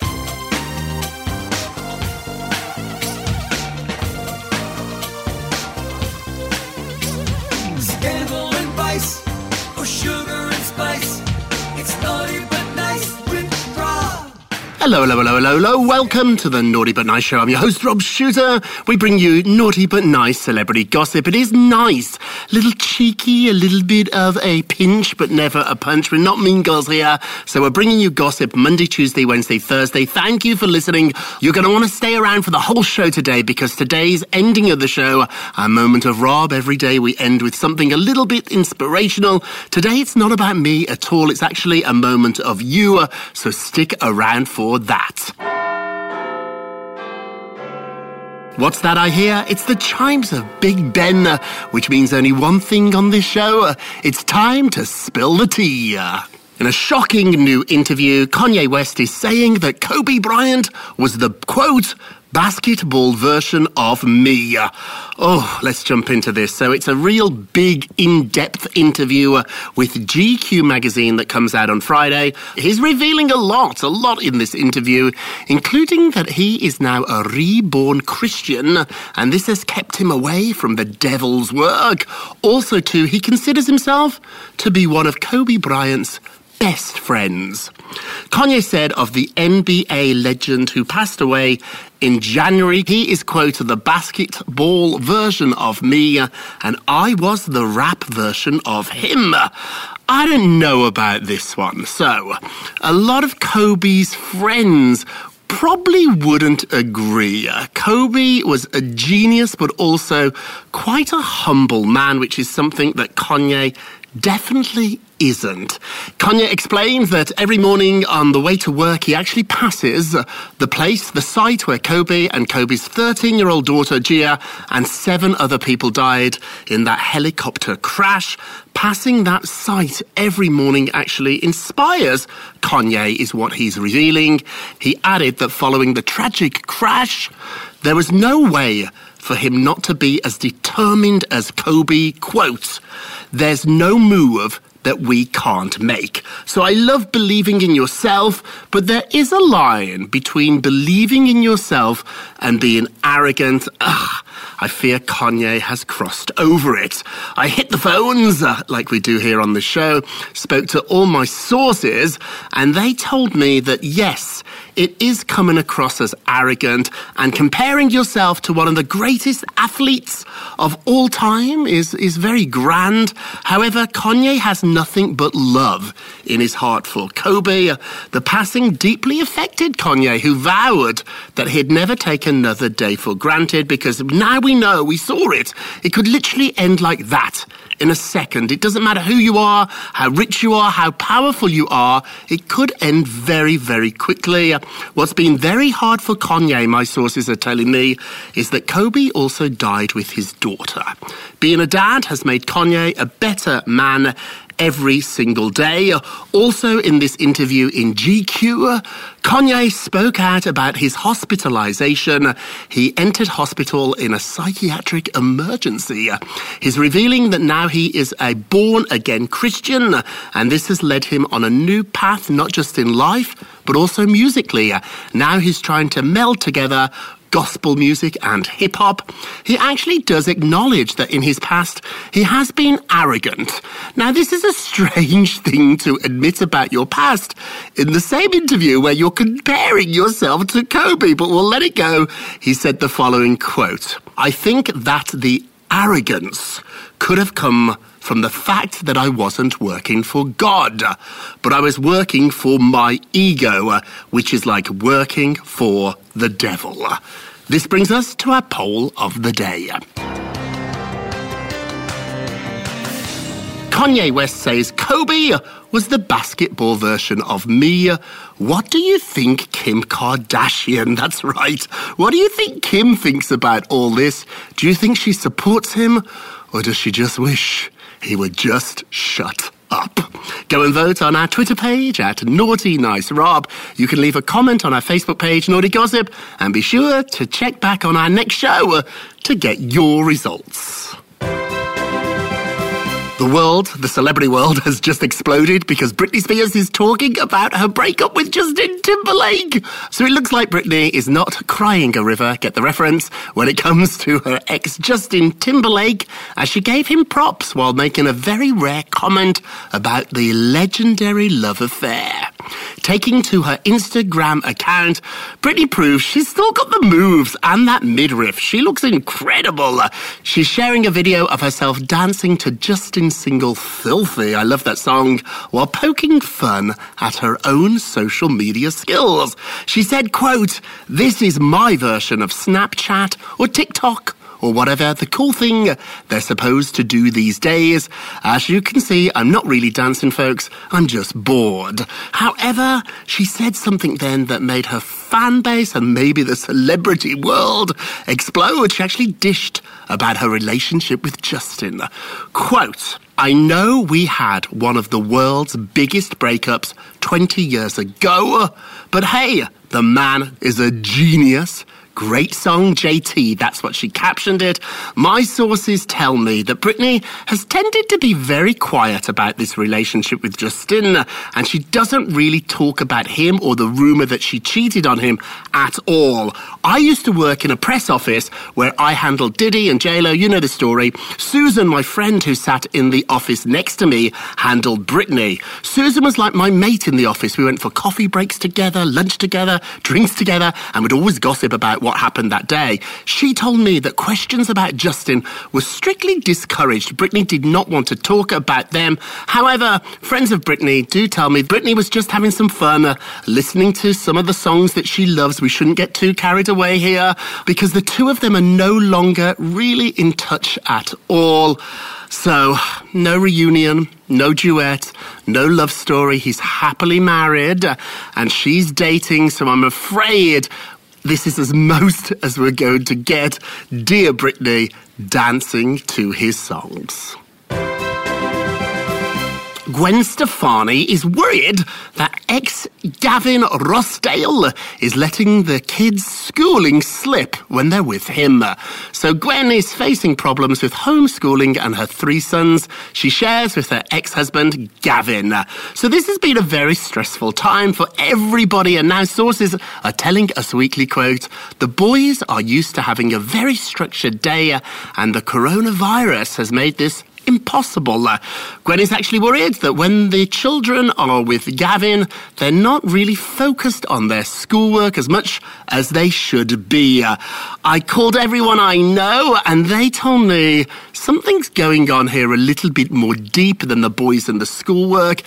Scandal and vice, or sugar and spice. It's naughty but nice with Rob. Hello. Welcome to the Naughty But Nice Show. I'm your host, Rob Shooter. We bring you naughty but nice celebrity gossip. It is nice. A little cheeky, a little bit of a pinch, but never a punch. We're not mean girls here. So we're bringing you gossip Monday, Tuesday, Wednesday, Thursday. Thank you for listening. You're going to want to stay around for the whole show today, because today's ending of the show, A Moment of Rob. Every day we end with something a little bit inspirational. Today it's not about me at all. It's actually a moment of you. So stick around for that. What's that I hear? It's the chimes of Big Ben, which means only one thing on this show. It's time to spill the tea. In a shocking new interview, Kanye West is saying that Kobe Bryant was the, quote, basketball version of me. Oh, let's jump into this. So it's a real big, in-depth interview with GQ magazine that comes out on Friday. He's revealing a lot in this interview, including that he is now a reborn Christian, and this has kept him away from the devil's work. Also, too, he considers himself to be one of Kobe Bryant's best friends. Kanye said of the NBA legend who passed away in January, he is, quote, the basketball version of me, and I was the rap version of him. I don't know about this one. So, a lot of Kobe's friends probably wouldn't agree. Kobe was a genius, but also quite a humble man, which is something that Kanye definitely isn't. Kanye explains that every morning on the way to work, he actually passes the site where Kobe and Kobe's 13-year-old daughter Gia and 7 other people died in that helicopter crash. Passing that site every morning actually inspires Kanye, is what he's revealing. He added that following the tragic crash, there was no way for him not to be as determined as Kobe, quote, there's no move that we can't make. So I love believing in yourself, but there is a line between believing in yourself and being arrogant. Ugh, I fear Kanye has crossed over it. I hit the phones, like we do here on the show, spoke to all my sources, and they told me that yes, it is coming across as arrogant, and comparing yourself to one of the greatest athletes of all time is very grand. However, Kanye has nothing but love in his heart for Kobe. The passing deeply affected Kanye, who vowed that he'd never take another day for granted, because now we know, we saw it. It could literally end like that in a second. It doesn't matter who you are, how rich you are, how powerful you are. It could end very, very quickly. What's been very hard for Kanye, my sources are telling me, is that Kobe also died with his daughter. Being a dad has made Kanye a better man every single day. Also, in this interview in GQ, Kanye spoke out about his hospitalization. He entered hospital in a psychiatric emergency. He's revealing that now he is a born-again Christian, and this has led him on a new path, not just in life, but also musically. Now he's trying to meld together gospel music and hip-hop. He actually does acknowledge that in his past, he has been arrogant. Now, this is a strange thing to admit about your past in the same interview where you're comparing yourself to Kobe, but we'll let it go. He said the following quote, "I think that the arrogance could have come from the fact that I wasn't working for God, but I was working for my ego, which is like working for the devil." This brings us to our poll of the day. Kanye West says, "Kobe was the basketball version of me. What do you think Kim Kardashian," that's right, what do you think Kim thinks about all this? Do you think she supports him, or does she just wish he would just shut up? Go and vote on our Twitter page at Naughty Nice Rob. You can leave a comment on our Facebook page, Naughty Gossip, and be sure to check back on our next show to get your results. The world, the celebrity world, has just exploded because Britney Spears is talking about her breakup with Justin Timberlake. So it looks like Britney is not crying a river, get the reference, when it comes to her ex Justin Timberlake, as she gave him props while making a very rare comment about the legendary love affair. Taking to her Instagram account, Britney proves she's still got the moves and that midriff. She looks incredible. She's sharing a video of herself dancing to Justin's single Filthy, I love that song, while poking fun at her own social media skills. She said, quote, "This is my version of Snapchat or TikTok, or whatever the cool thing they're supposed to do these days. As you can see, I'm not really dancing, folks. I'm just bored." However, she said something then that made her fan base and maybe the celebrity world explode. She actually dished about her relationship with Justin. Quote, "I know we had one of the world's biggest breakups 20 years ago, but hey, the man is a genius. Great song, JT," that's what she captioned it. My sources tell me that Britney has tended to be very quiet about this relationship with Justin, and she doesn't really talk about him or the rumor that she cheated on him at all. I used to work in a press office where I handled Diddy and J-Lo, you know the story. Susan, my friend who sat in the office next to me, handled Britney. Susan was like my mate in the office. We went for coffee breaks together, lunch together, drinks together, and would always gossip about what happened that day. She told me that questions about Justin were strictly discouraged. Britney did not want to talk about them. However, friends of Britney do tell me Britney was just having some fun, listening to some of the songs that she loves. We shouldn't get too carried away here, because the two of them are no longer really in touch at all. So, no reunion, no duet, no love story. He's happily married, and she's dating, so I'm afraid this is as most as we're going to get. Dear Britney, dancing to his songs. Gwen Stefani is worried that ex Gavin Rossdale is letting the kids' schooling slip when they're with him. So Gwen is facing problems with homeschooling and her three sons she shares with her ex-husband Gavin. So this has been a very stressful time for everybody, and now sources are telling Us Weekly, quote, "The boys are used to having a very structured day, and the coronavirus has made this impossible. Gwen is actually worried that when the children are with Gavin, they're not really focused on their schoolwork as much as they should be. I called everyone I know and they told me something's going on here a little bit more deep than the boys and the schoolwork.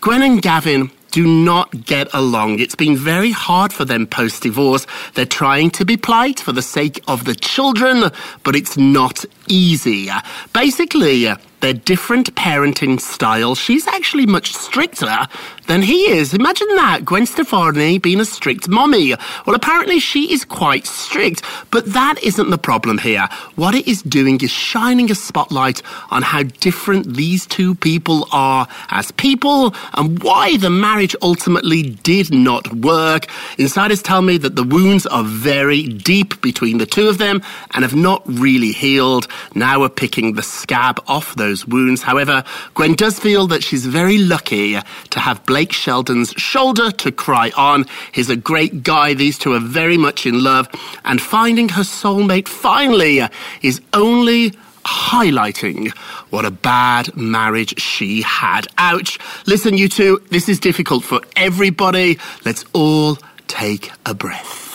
Gwen and Gavin do not get along. It's been very hard for them post-divorce. They're trying to be polite for the sake of the children, but it's not easy. Basically, they're different parenting styles. She's actually much stricter than he is. Imagine that, Gwen Stefani being a strict mommy. Well, apparently she is quite strict, but that isn't the problem here. What it is doing is shining a spotlight on how different these two people are as people and why the marriage ultimately did not work. Insiders tell me that the wounds are very deep between the two of them and have not really healed. Now we're picking the scab off those wounds. However, Gwen does feel that she's very lucky to have Blake Shelton's shoulder to cry on. He's a great guy. These two are very much in love, and finding her soulmate finally is only highlighting what a bad marriage she had. Ouch. Listen, you two, this is difficult for everybody. Let's all take a breath.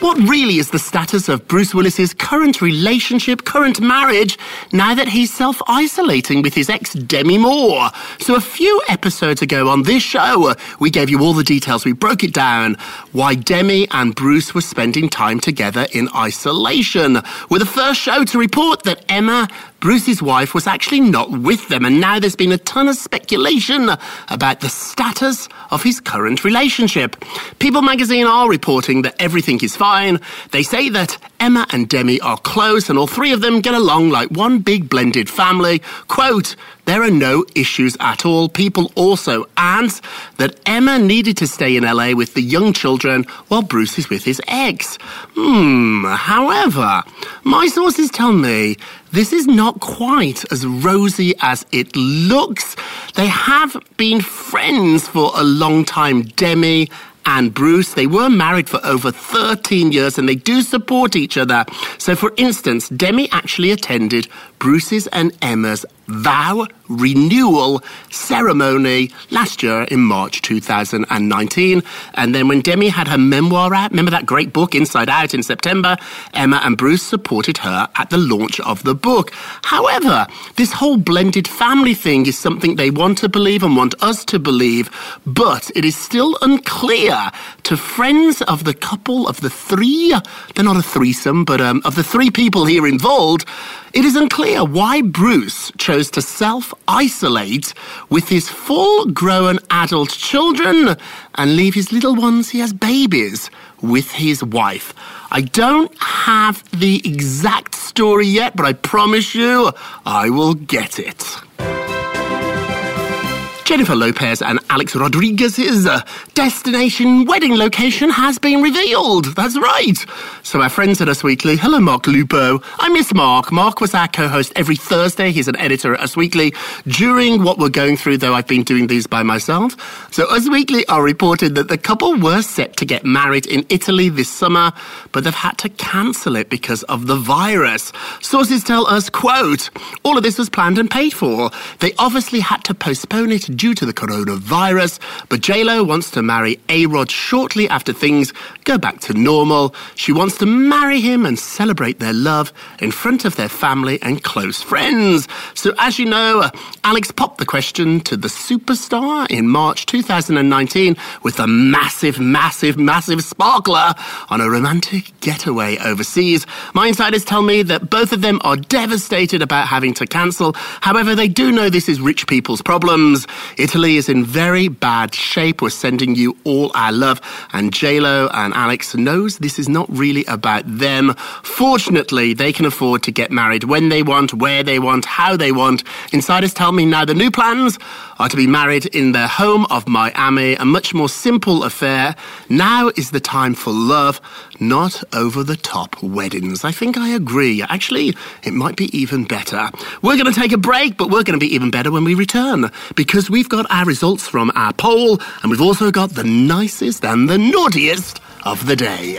What really is the status of Bruce Willis's current relationship, current marriage, now that he's self-isolating with his ex Demi Moore? So a few episodes ago on this show, we gave you all the details. We broke it down why Demi and Bruce were spending time together in isolation. We're the first show to report that Emma, Bruce's wife, was actually not with them, and now there's been a ton of speculation about the status of his current relationship. People magazine are reporting that everything is fine. They say that Emma and Demi are close and all three of them get along like one big blended family. Quote, "There are no issues at all." People also add that Emma needed to stay in LA with the young children while Bruce is with his ex. However, my sources tell me this is not quite as rosy as it looks. They have been friends for a long time, Demi and Bruce. They were married for over 13 years and they do support each other. So, for instance, Demi actually attended Bruce's and Emma's vow renewal ceremony last year in March 2019. And then when Demi had her memoir out, remember that great book, Inside Out, in September, Emma and Bruce supported her at the launch of the book. However, this whole blended family thing is something they want to believe and want us to believe, but it is still unclear to friends of the couple, of the three, they're not a threesome, but of the three people here involved, it is unclear why Bruce chose to self-isolate with his full-grown adult children and leave his little ones, he has babies, with his wife. I don't have the exact story yet, but I promise you, I will get it. Jennifer Lopez and Alex Rodriguez's destination wedding location has been revealed. That's right. So our friends at Us Weekly, hello Mark Lupo. I miss Mark. Mark was our co-host every Thursday. He's an editor at Us Weekly. During what we're going through, though, I've been doing these by myself. So Us Weekly are reported that the couple were set to get married in Italy this summer, but they've had to cancel it because of the virus. Sources tell us, quote, "All of this was planned and paid for. They obviously had to postpone it due to the coronavirus, but J-Lo wants to marry A-Rod shortly after things go back to normal. She wants to marry him and celebrate their love in front of their family and close friends." So as you know, Alex popped the question to the superstar in March 2019 with a massive sparkler on a romantic getaway overseas. My insiders tell me that both of them are devastated about having to cancel. However, they do know this is rich people's problems. Italy is in very bad shape. We're sending you all our love. And J-Lo and Alex knows this is not really about them. Fortunately, they can afford to get married when they want, where they want, how they want. Insiders tell me now the new plans are to be married in their home of Miami, a much more simple affair. Now is the time for love, not over-the-top weddings. I think I agree. Actually, it might be even better. We're going to take a break, but we're going to be even better when we return, because we've got our results from our poll, and we've also got the nicest and the naughtiest of the day.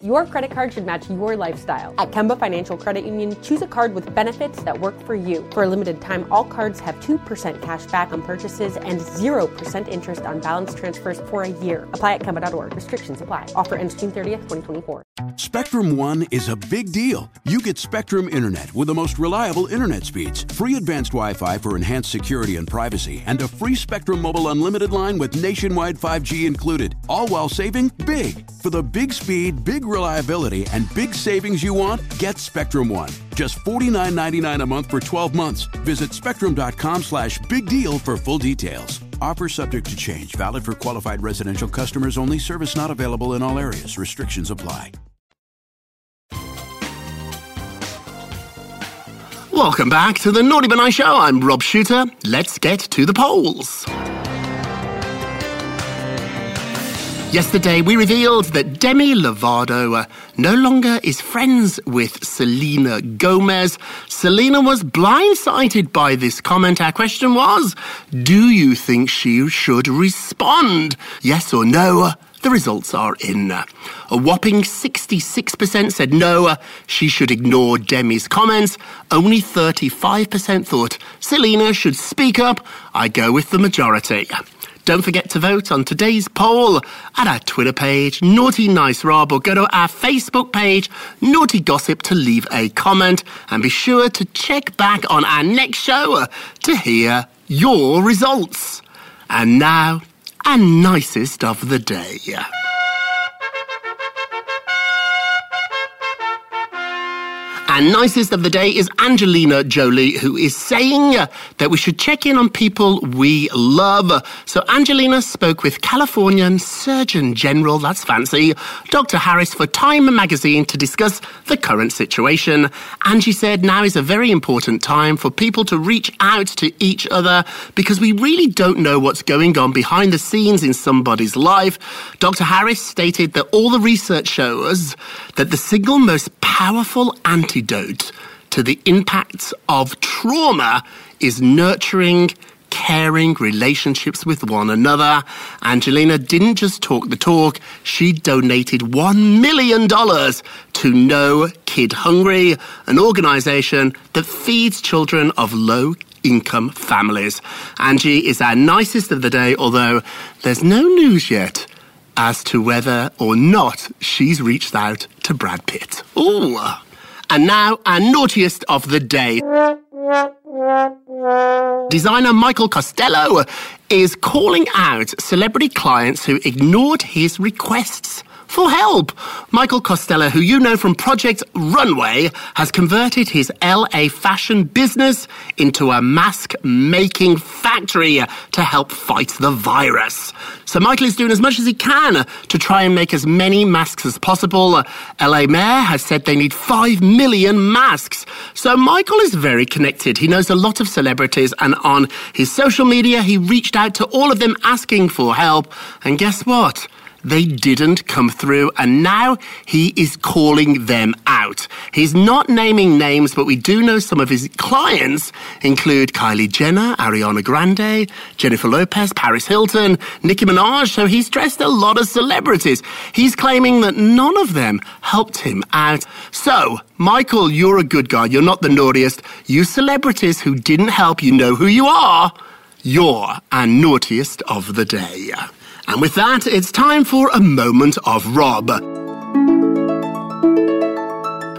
Your credit card should match your lifestyle. At Kemba Financial Credit Union, choose a card with benefits that work for you. For a limited time, all cards have 2% cash back on purchases and 0% interest on balance transfers for a year. Apply at Kemba.org. Restrictions apply. Offer ends June 30th, 2024. Spectrum One is a big deal. You get Spectrum Internet with the most reliable internet speeds, free advanced Wi-Fi for enhanced security and privacy, and a free Spectrum Mobile Unlimited line with nationwide 5G included, all while saving big. For the big speed, big reliability, and big savings you want, get Spectrum One. Just $49.99 a month for 12 months. Visit spectrum.com/big deal for full details. Offer subject to change. Valid for qualified residential customers only. Service not available in all areas. Restrictions apply. Welcome back to the Naughty But Nice Show. I'm Rob Shooter. Let's get to the polls. Yesterday, we revealed that Demi Lovato no longer is friends with Selena Gomez. Selena was blindsided by this comment. Our question was, do you think she should respond? Yes or no? The results are in. A whopping 66% said no, she should ignore Demi's comments. Only 35% thought Selena should speak up. I go with the majority. Don't forget to vote on today's poll at our Twitter page, Naughty Nice Rob, or go to our Facebook page, Naughty Gossip, to leave a comment. And be sure to check back on our next show to hear your results. And now, our nicest of the day. And nicest of the day is Angelina Jolie, who is saying that we should check in on people we love. So Angelina spoke with Californian Surgeon General, that's fancy, Dr. Harris for Time magazine to discuss the current situation. And she said now is a very important time for people to reach out to each other because we really don't know what's going on behind the scenes in somebody's life. Dr. Harris stated that all the research shows that the single most powerful antidote to the impacts of trauma is nurturing, caring relationships with one another. Angelina didn't just talk the talk, she donated $1 million to No Kid Hungry, an organisation that feeds children of low-income families. Angie is our nicest of the day, although there's no news yet as to whether or not she's reached out to Brad Pitt. Ooh. And now, our naughtiest of the day. Designer Michael Costello is calling out celebrity clients who ignored his requests for help. Michael Costello, who you know from Project Runway, has converted his LA fashion business into a mask-making factory to help fight the virus. So Michael is doing as much as he can to try and make as many masks as possible. LA Mayor has said they need 5 million masks. So Michael is very connected. He knows a lot of celebrities, and on his social media, he reached out to all of them asking for help. And guess what? They didn't come through, and now he is calling them out. He's not naming names, but we do know some of his clients include Kylie Jenner, Ariana Grande, Jennifer Lopez, Paris Hilton, Nicki Minaj, so he's dressed a lot of celebrities. He's claiming that none of them helped him out. So, Michael, you're a good guy. You're not the naughtiest. You celebrities who didn't help, you know who you are. You're our naughtiest of the day. And with that, it's time for a moment of Rob.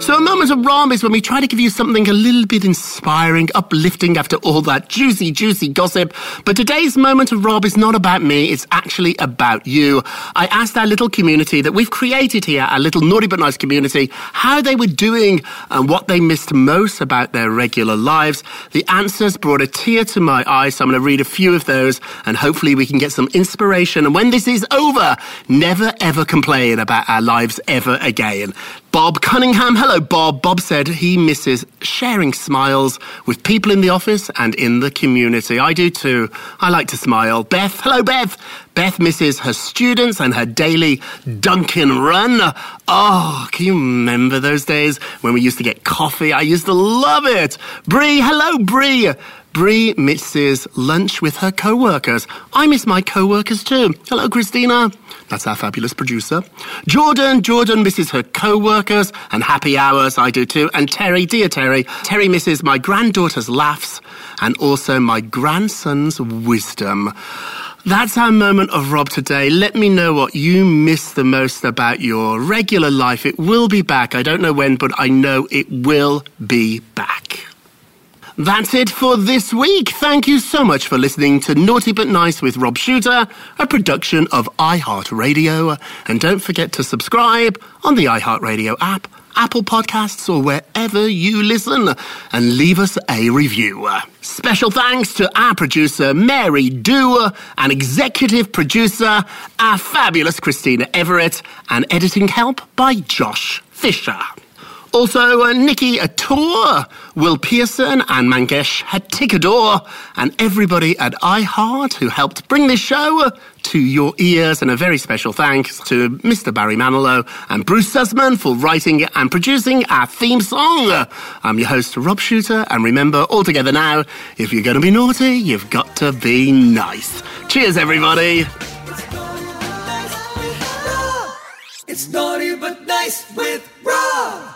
So a moment of Rob is when we try to give you something a little bit inspiring, uplifting after all that juicy, juicy gossip. But today's moment of Rob is not about me, it's actually about you. I asked our little community that we've created here, our little Naughty But Nice community, how they were doing and what they missed most about their regular lives. The answers brought a tear to my eye, so I'm going to read a few of those and hopefully we can get some inspiration. And when this is over, never ever complain about our lives ever again. Bob Cunningham, hello Bob. Bob said he misses sharing smiles with people in the office and in the community. I do too. I like to smile. Beth, hello Beth. Beth misses her students and her daily Dunkin' Run. Oh, can you remember those days when we used to get coffee? I used to love it. Bree, hello Bree. Bree misses lunch with her co-workers. I miss my co-workers too. Hello, Christina. That's our fabulous producer. Jordan misses her co-workers and happy hours. I do too. And Terry, dear Terry. Terry misses my granddaughter's laughs and also my grandson's wisdom. That's our moment of Rob today. Let me know what you miss the most about your regular life. It will be back. I don't know when, but I know it will be back. That's it for this week. Thank you so much for listening to Naughty But Nice with Rob Shooter, a production of iHeartRadio. And don't forget to subscribe on the iHeartRadio app, Apple Podcasts, or wherever you listen, and leave us a review. Special thanks to our producer, Mary Doo, and executive producer, our fabulous Christina Everett, and editing help by Josh Fisher. Also, Nikki Ator, Will Pearson and Mangesh Hattikador, and everybody at iHeart who helped bring this show to your ears. And a very special thanks to Mr. Barry Manilow and Bruce Sussman for writing and producing our theme song. I'm your host, Rob Shooter, and remember, all together now, if you're going to be naughty, you've got to be nice. Cheers, everybody. It's Naughty But Nice with Rob.